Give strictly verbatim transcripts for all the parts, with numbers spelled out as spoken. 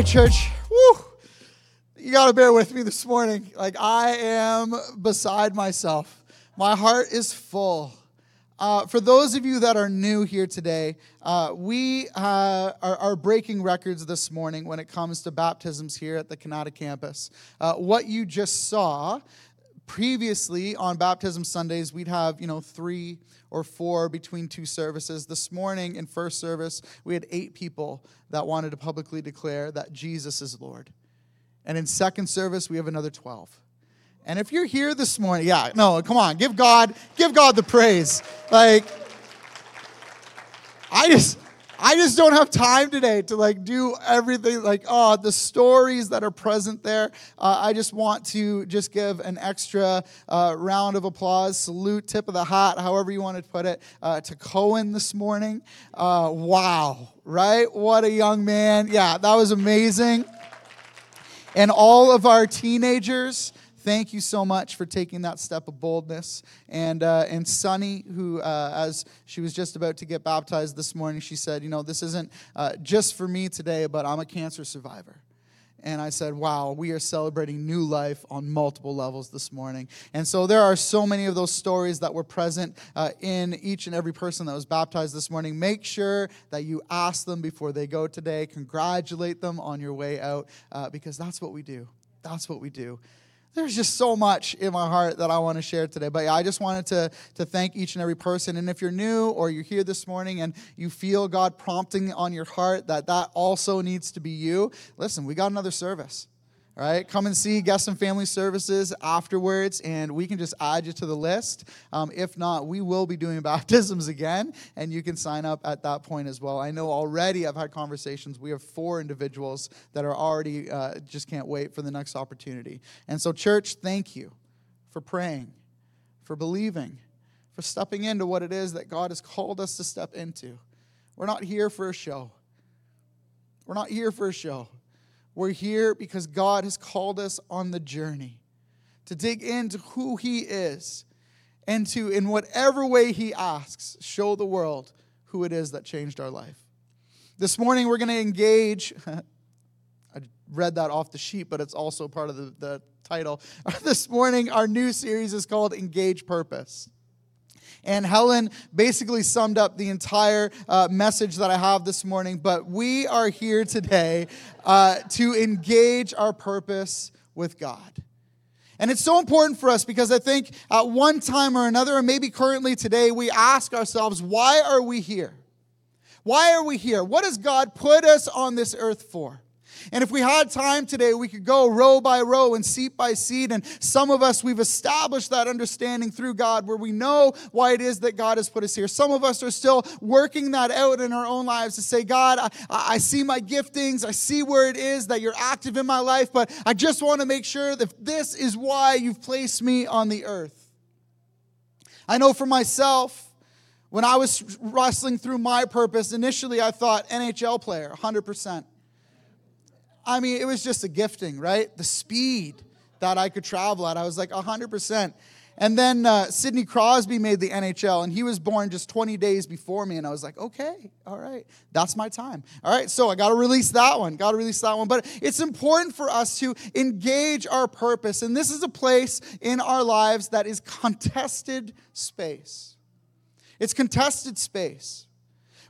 right, church. Woo. You got to bear with me this morning. Like, I am beside myself. My heart is full. Uh, for those of you that are new here today, uh, we uh, are, are breaking records this morning when it comes to baptisms here at the Kanata campus. Uh, what you just saw previously on Baptism Sundays, we'd have, you know, three or four between two services. This morning in first service, we had eight people that wanted to publicly declare that Jesus is Lord. And in second service, we have another twelve. And if you're here this morning, yeah, no, come on, give God, give God the praise. Like, I just, I just don't have time today to like do everything. Like, oh, the stories that are present there. Uh, I just want to just give an extra uh, round of applause, salute, tip of the hat, however you want to put it, uh, to Cohen this morning. Uh, wow, right? What a young man! Yeah, that was amazing. And all of our teenagers. Thank you so much for taking that step of boldness. And uh, and Sunny, who, uh, as she was just about to get baptized this morning, she said, you know, this isn't uh, just for me today, but I'm a cancer survivor. And I said, wow, we are celebrating new life on multiple levels this morning. And so there are so many of those stories that were present uh, in each and every person that was baptized this morning. Make sure that you ask them before they go today. Congratulate them on your way out, uh, because that's what we do. That's what we do. There's just so much in my heart that I want to share today. But yeah, I just wanted to, to thank each and every person. And if you're new or you're here this morning and you feel God prompting on your heart that that also needs to be you, listen, we got another service. All right, come and see Guest and Family Services afterwards, and we can just add you to the list. Um, if not, we will be doing baptisms again, and you can sign up at that point as well. I know already I've had conversations. We have four individuals that are already uh, just can't wait for the next opportunity. And so, church, thank you for praying, for believing, for stepping into what it is that God has called us to step into. We're not here for a show. We're not here for a show. We're here because God has called us on the journey to dig into who He is and to, in whatever way He asks, show the world who it is that changed our life. This morning, we're going to engage. I read that off the sheet, but it's also part of the, the title. This morning, our new series is called Engage Purpose. And Helen basically summed up the entire uh, message that I have this morning. But we are here today uh, to engage our purpose with God. And it's so important for us because I think at one time or another, or maybe currently today, we ask ourselves, why are we here? Why are we here? What has God put us on this earth for? And if we had time today, we could go row by row and seat by seat. And some of us, we've established that understanding through God where we know why it is that God has put us here. Some of us are still working that out in our own lives to say, God, I, I see my giftings. I see where it is that you're active in my life. But I just want to make sure that this is why you've placed me on the earth. I know for myself, when I was wrestling through my purpose, initially I thought N H L player, one hundred percent. I mean, it was just a gifting, right? The speed that I could travel at. I was like, one hundred percent. And then uh, Sidney Crosby made the N H L, and he was born just twenty days before me. And I was like, okay, all right, that's my time. All right, so I got to release that one, got to release that one. But it's important for us to engage our purpose. And this is a place in our lives that is contested space. It's contested space.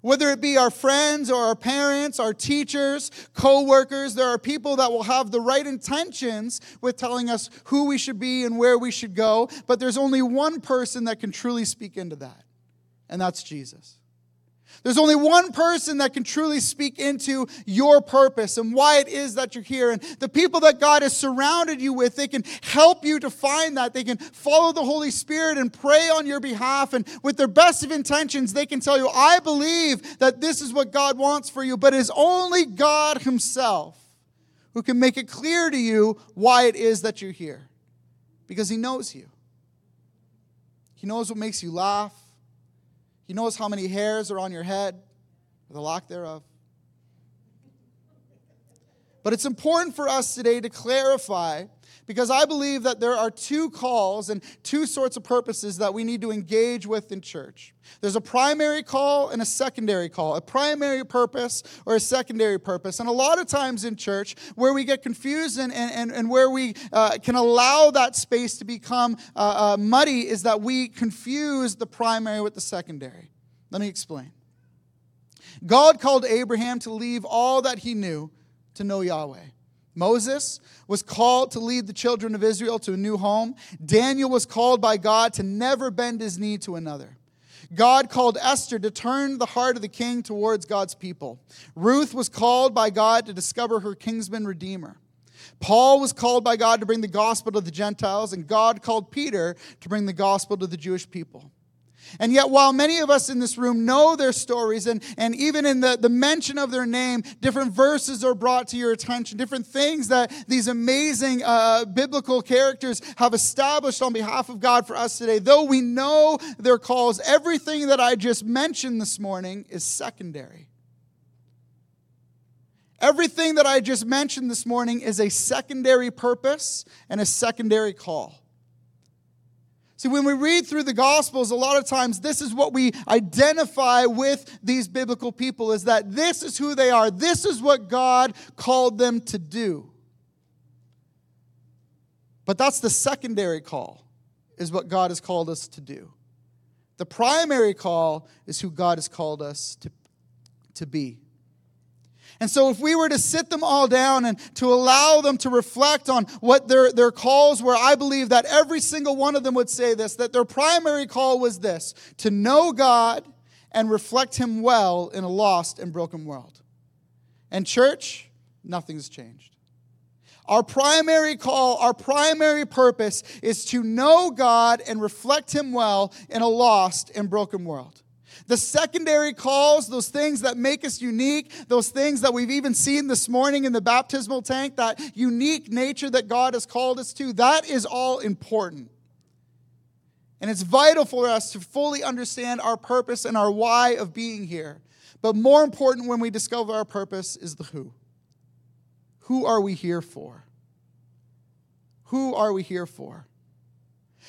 Whether it be our friends or our parents, our teachers, co-workers, there are people that will have the right intentions with telling us who we should be and where we should go, but there's only one person that can truly speak into that, and that's Jesus. There's only one person that can truly speak into your purpose and why it is that you're here. And the people that God has surrounded you with, they can help you to find that. They can follow the Holy Spirit and pray on your behalf. And with their best of intentions, they can tell you, I believe that this is what God wants for you. But it's only God Himself who can make it clear to you why it is that you're here. Because He knows you. He knows what makes you laugh. He knows how many hairs are on your head, or the lack thereof. But it's important for us today to clarify Because I believe that there are two calls and two sorts of purposes that we need to engage with in church. There's a primary call and a secondary call, a primary purpose or a secondary purpose. And a lot of times in church where we get confused and, and, and where we uh, can allow that space to become uh, uh, muddy is that we confuse the primary with the secondary. Let me explain. God called Abraham to leave all that he knew to know Yahweh. Moses was called to lead the children of Israel to a new home. Daniel was called by God to never bend his knee to another. God called Esther to turn the heart of the king towards God's people. Ruth was called by God to discover her kinsman redeemer. Paul was called by God to bring the gospel to the Gentiles, and God called Peter to bring the gospel to the Jewish people. And yet, while many of us in this room know their stories, and, and even in the, the mention of their name, different verses are brought to your attention, different things that these amazing uh, biblical characters have established on behalf of God for us today, though we know their calls, everything that I just mentioned this morning is secondary. Everything that I just mentioned this morning is a secondary purpose and a secondary call. See, when we read through the Gospels, a lot of times this is what we identify with these biblical people, is that this is who they are. This is what God called them to do. But that's the secondary call, is what God has called us to do. The primary call is who God has called us to, to be. And so if we were to sit them all down and to allow them to reflect on what their, their calls were, I believe that every single one of them would say this, that their primary call was this, to know God and reflect Him well in a lost and broken world. And church, nothing's changed. Our primary call, our primary purpose is to know God and reflect Him well in a lost and broken world. The secondary calls, those things that make us unique, those things that we've even seen this morning in the baptismal tank, that unique nature that God has called us to, that is all important. And it's vital for us to fully understand our purpose and our why of being here. But more important when we discover our purpose is the who. Who are we here for? Who are we here for?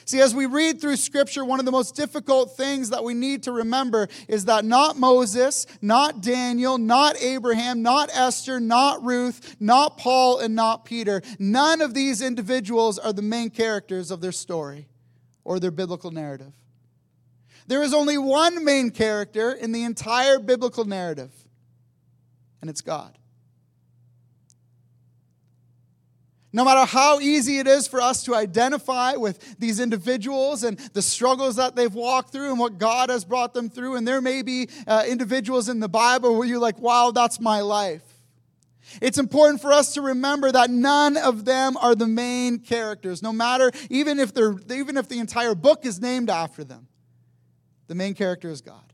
See, as we read through Scripture, one of the most difficult things that we need to remember is that not Moses, not Daniel, not Abraham, not Esther, not Ruth, not Paul, and not Peter, none of these individuals are the main characters of their story or their biblical narrative. There is only one main character in the entire biblical narrative, and it's God. No matter how easy it is for us to identify with these individuals and the struggles that they've walked through and what God has brought them through, and there may be uh, individuals in the Bible where you're like, wow, that's my life. It's important for us to remember that none of them are the main characters, no matter, even if they're, even if the entire book is named after them. The main character is God.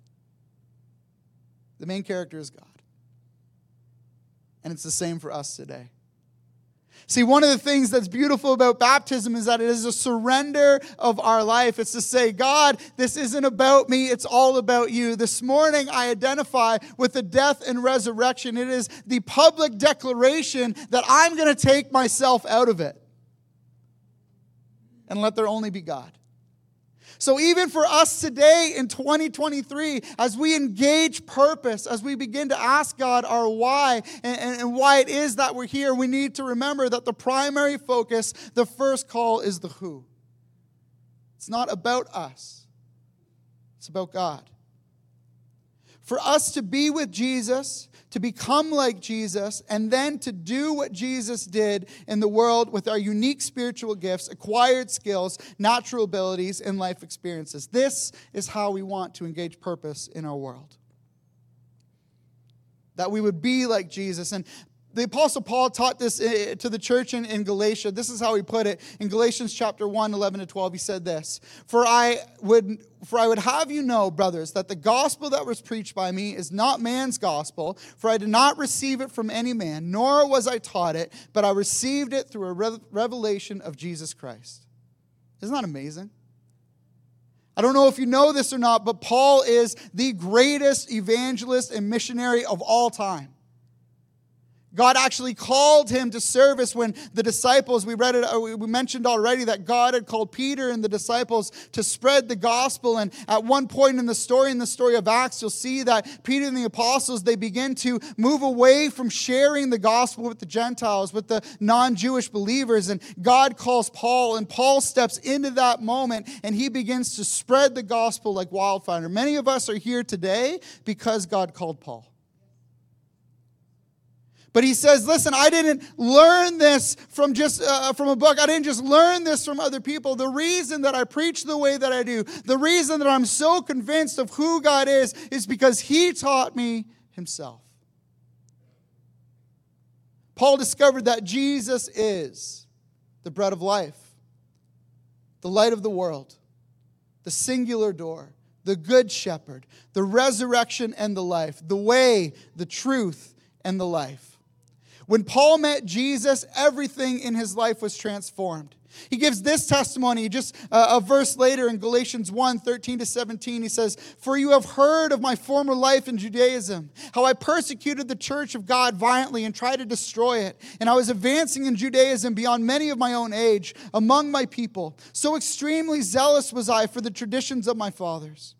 The main character is God. And it's the same for us today. See, one of the things that's beautiful about baptism is that it is a surrender of our life. It's to say, God, this isn't about me. It's all about you. This morning, I identify with the death and resurrection. It is the public declaration that I'm going to take myself out of it and let there only be God. So even for us today in twenty twenty-three, as we engage purpose, as we begin to ask God our why and, and, and why it is that we're here, we need to remember that the primary focus, the first call, is the who. It's not about us. It's about God. For us to be with Jesus, to become like Jesus, and then to do what Jesus did in the world with our unique spiritual gifts, acquired skills, natural abilities, and life experiences. This is how we want to engage purpose in our world. That we would be like Jesus. And the Apostle Paul taught this to the church in, in Galatia. This is how he put it. In Galatians chapter one, eleven to twelve, he said this, For I would for I would have you know, brothers, that the gospel that was preached by me is not man's gospel, for I did not receive it from any man, nor was I taught it, but I received it through a re- revelation of Jesus Christ. Isn't that amazing? I don't know if you know this or not, but Paul is the greatest evangelist and missionary of all time. God actually called him to service when the disciples, we read it, we mentioned already that God had called Peter and the disciples to spread the gospel. And at one point in the story, in the story of Acts, you'll see that Peter and the apostles, they begin to move away from sharing the gospel with the Gentiles, with the non-Jewish believers. And God calls Paul, and Paul steps into that moment and he begins to spread the gospel like wildfire. Many of us are here today because God called Paul. But he says, listen, I didn't learn this from just uh, from a book. I didn't just learn this from other people. The reason that I preach the way that I do, the reason that I'm so convinced of who God is, is because he taught me himself. Paul discovered that Jesus is the bread of life, the light of the world, the singular door, the good shepherd, the resurrection and the life, the way, the truth, and the life. When Paul met Jesus, everything in his life was transformed. He gives this testimony just a verse later in Galatians one, thirteen to seventeen. He says, "For you have heard of my former life in Judaism, how I persecuted the church of God violently and tried to destroy it. And I was advancing in Judaism beyond many of my own age among my people. So extremely zealous was I for the traditions of my fathers.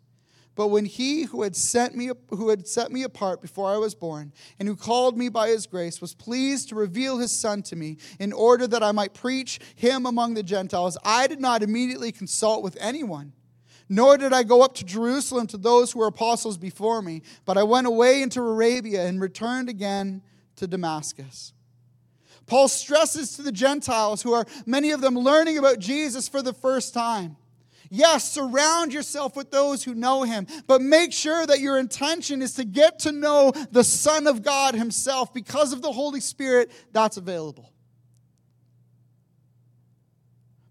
But when he who had sent me, who had set me apart before I was born and who called me by his grace was pleased to reveal his son to me in order that I might preach him among the Gentiles, I did not immediately consult with anyone, nor did I go up to Jerusalem to those who were apostles before me, but I went away into Arabia and returned again to Damascus." Paul stresses to the Gentiles, who are many of them learning about Jesus for the first time, yes, surround yourself with those who know him, but make sure that your intention is to get to know the Son of God himself. Because of the Holy Spirit, that's available.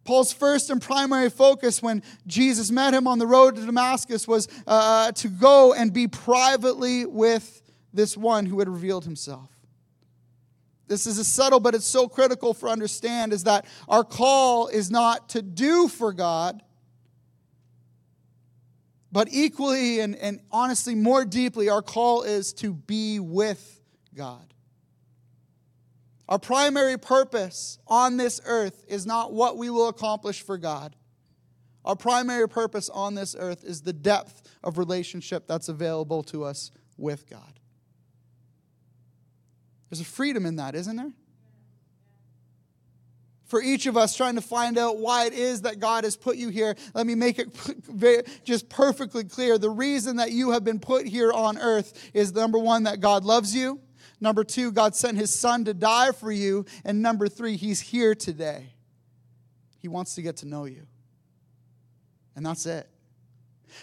Paul's first and primary focus when Jesus met him on the road to Damascus was uh, to go and be privately with this one who had revealed himself. This is a subtle, but it's so critical for understand, is that our call is not to do for God, but equally and, and honestly more deeply, our call is to be with God. Our primary purpose on this earth is not what we will accomplish for God. Our primary purpose on this earth is the depth of relationship that's available to us with God. There's a freedom in that, isn't there? For each of us trying to find out why it is that God has put you here, let me make it just perfectly clear. The reason that you have been put here on earth is, number one, that God loves you. Number two, God sent his son to die for you. And number three, he's here today. He wants to get to know you. And that's it.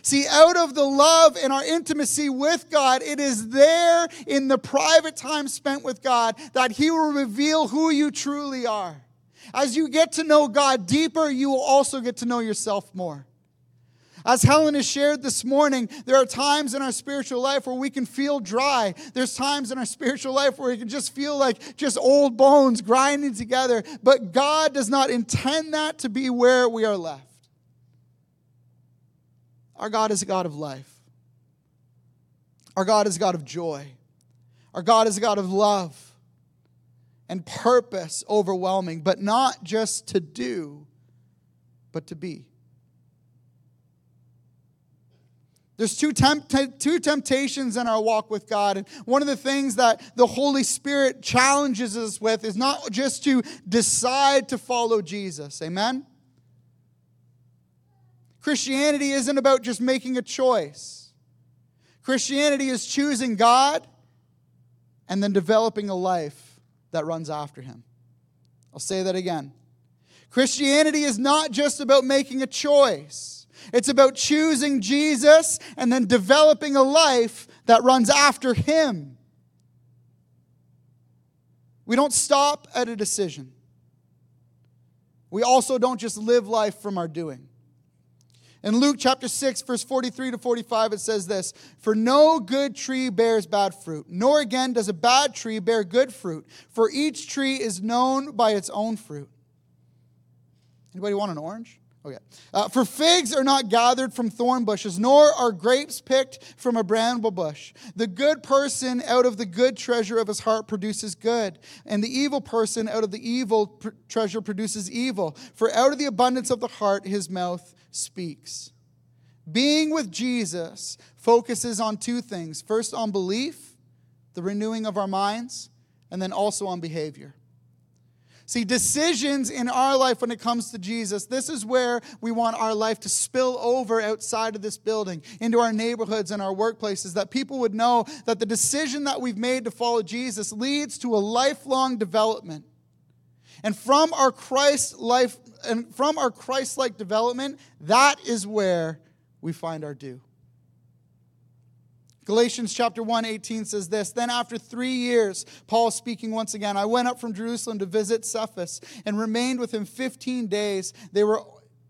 See, out of the love and our intimacy with God, it is there in the private time spent with God that he will reveal who you truly are. As you get to know God deeper, you will also get to know yourself more. As Helen has shared this morning, there are times in our spiritual life where we can feel dry. There's times in our spiritual life where we can just feel like just old bones grinding together. But God does not intend that to be where we are left. Our God is a God of life. Our God is a God of joy. Our God is a God of love. And purpose overwhelming, but not just to do, but to be. There's two, tempt- two temptations in our walk with God. And one of the things that the Holy Spirit challenges us with is not just to decide to follow Jesus. Amen? Christianity isn't about just making a choice. Christianity is choosing God and then developing a life that runs after him. I'll say that again. Christianity is not just about making a choice. It's about choosing Jesus and then developing a life that runs after him. We don't stop at a decision. We also don't just live life from our doing. In Luke chapter six, verse forty-three to forty-five, it says this, "For no good tree bears bad fruit, nor again does a bad tree bear good fruit, for each tree is known by its own fruit." Anybody want an orange? Okay. Uh, for figs are not gathered from thorn bushes, nor are grapes picked from a bramble bush. The good person out of the good treasure of his heart produces good, and the evil person out of the evil pr- treasure produces evil. For out of the abundance of the heart, his mouth speaks. Being with Jesus focuses on two things. First, on belief, the renewing of our minds, and then also on behavior. See, decisions in our life when it comes to Jesus, this is where we want our life to spill over outside of this building, into our neighborhoods and our workplaces, that people would know that the decision that we've made to follow Jesus leads to a lifelong development. And from our Christ life, and from our Christ-like development, that is where we find our due. Galatians chapter one, eighteen says this, "Then after three years, Paul speaking once again, I went up from Jerusalem to visit Cephas and remained with him fifteen days. They were,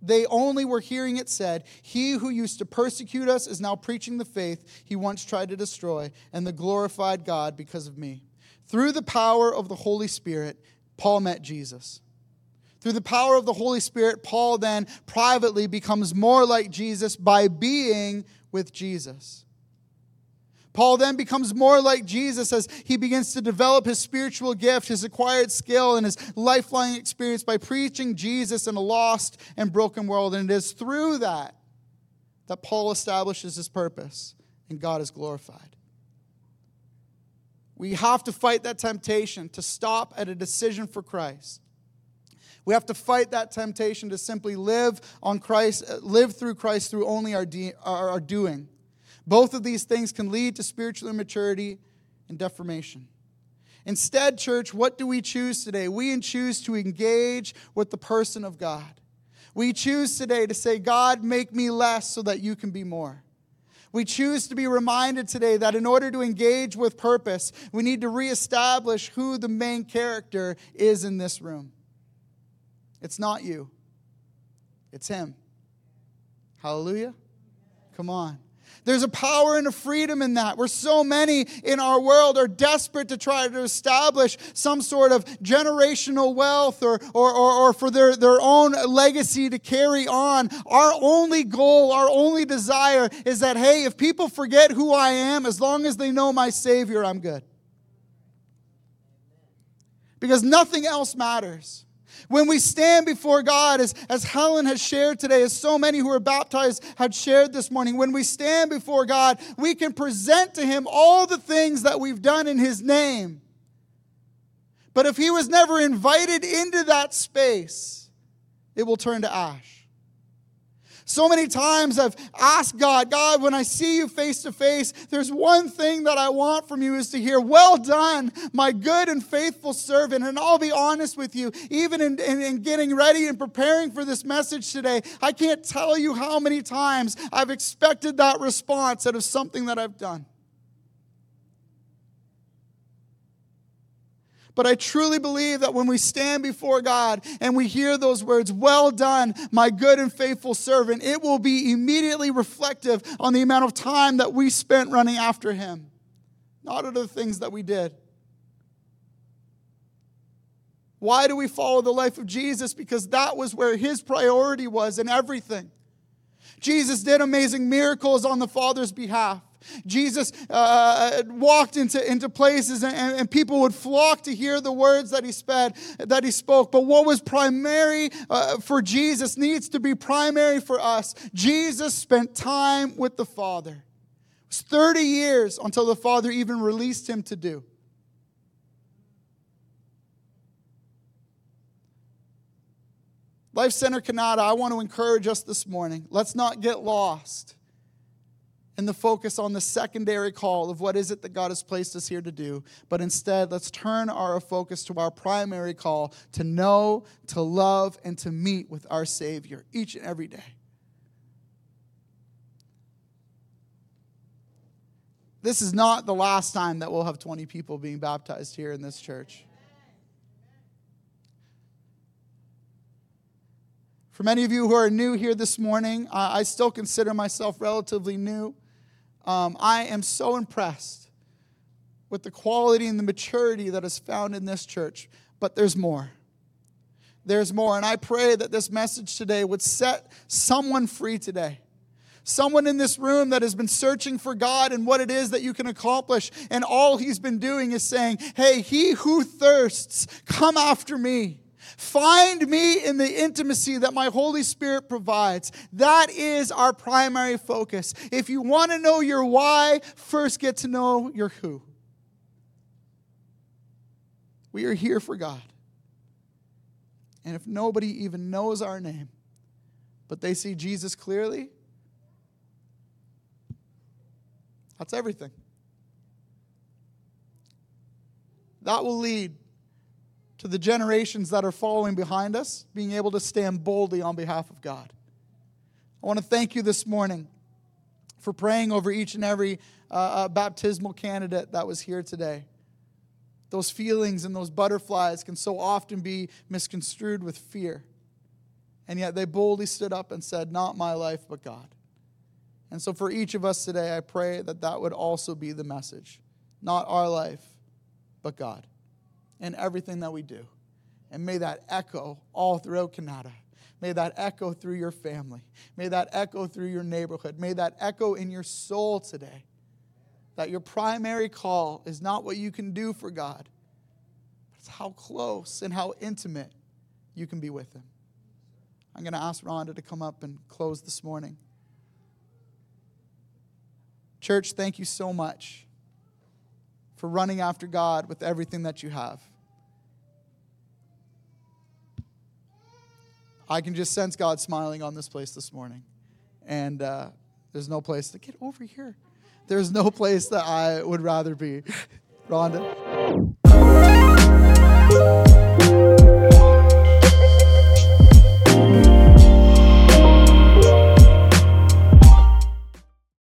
they only were hearing it said, 'He who used to persecute us is now preaching the faith he once tried to destroy, and the glorified God because of me.'" Through the power of the Holy Spirit, Paul met Jesus. Through the power of the Holy Spirit, Paul then privately becomes more like Jesus by being with Jesus. Paul then becomes more like Jesus as he begins to develop his spiritual gift, his acquired skill, and his lifelong experience by preaching Jesus in a lost and broken world. And it is through that that Paul establishes his purpose, and God is glorified. We have to fight that temptation to stop at a decision for Christ. We have to fight that temptation to simply live on Christ, live through Christ through only our, de- our doing. Both of these things can lead to spiritual immaturity and deformation. Instead, church, what do we choose today? We choose to engage with the person of God. We choose today to say, God, make me less so that you can be more. We choose to be reminded today that in order to engage with purpose, we need to reestablish who the main character is in this room. It's not you. It's him. Hallelujah. Come on. There's a power and a freedom in that, where so many in our world are desperate to try to establish some sort of generational wealth or, or, or, or for their, their own legacy to carry on. Our only goal, our only desire is that, hey, if people forget who I am, as long as they know my Savior, I'm good. Because nothing else matters. When we stand before God, as, as Helen has shared today, as so many who are baptized had shared this morning, when we stand before God, we can present to Him all the things that we've done in His name. But if He was never invited into that space, it will turn to ash. So many times I've asked God, God, when I see you face to face, there's one thing that I want from you is to hear, well done, my good and faithful servant. And I'll be honest with you, even in, in, in getting ready and preparing for this message today, I can't tell you how many times I've expected that response out of something that I've done. But I truly believe that when we stand before God and we hear those words, well done, my good and faithful servant, it will be immediately reflective on the amount of time that we spent running after Him, not of the things that we did. Why do we follow the life of Jesus? Because that was where His priority was in everything. Jesus did amazing miracles on the Father's behalf. Jesus uh, walked into, into places and, and people would flock to hear the words that he, sped, that he spoke. But what was primary uh, for Jesus needs to be primary for us. Jesus spent time with the Father. It was thirty years until the Father even released him to do. Life Center Kanata, I want to encourage us this morning. Let's not get lost and the focus on the secondary call of what is it that God has placed us here to do. But instead, let's turn our focus to our primary call to know, to love, and to meet with our Savior each and every day. This is not the last time that we'll have twenty people being baptized here in this church. For many of you who are new here this morning, I still consider myself relatively new. Um, I am so impressed with the quality and the maturity that is found in this church. But there's more. there's more. And I pray that this message today would set someone free today. Someone in this room that has been searching for God and what it is that you can accomplish. And all he's been doing is saying, hey, he who thirsts, come after me. Find me in the intimacy that my Holy Spirit provides. That is our primary focus. If you want to know your why, first get to know your who. We are here for God. And if nobody even knows our name, but they see Jesus clearly, that's everything. That will lead to the generations that are following behind us being able to stand boldly on behalf of God. I want to thank you this morning for praying over each and every uh, uh, baptismal candidate that was here today. Those feelings and those butterflies can so often be misconstrued with fear. And yet they boldly stood up and said, not my life, but God. And so for each of us today, I pray that that would also be the message. Not our life, but God. And everything that we do. And may that echo all throughout Kanata. May that echo through your family. May that echo through your neighborhood. May that echo in your soul today. That your primary call is not what you can do for God, but it's how close and how intimate you can be with Him. I'm going to ask Rhonda to come up and close this morning. Church, thank you so much for running after God with everything that you have. I can just sense God smiling on this place this morning. And uh, there's no place to get over here. There's no place that I would rather be. Rhonda.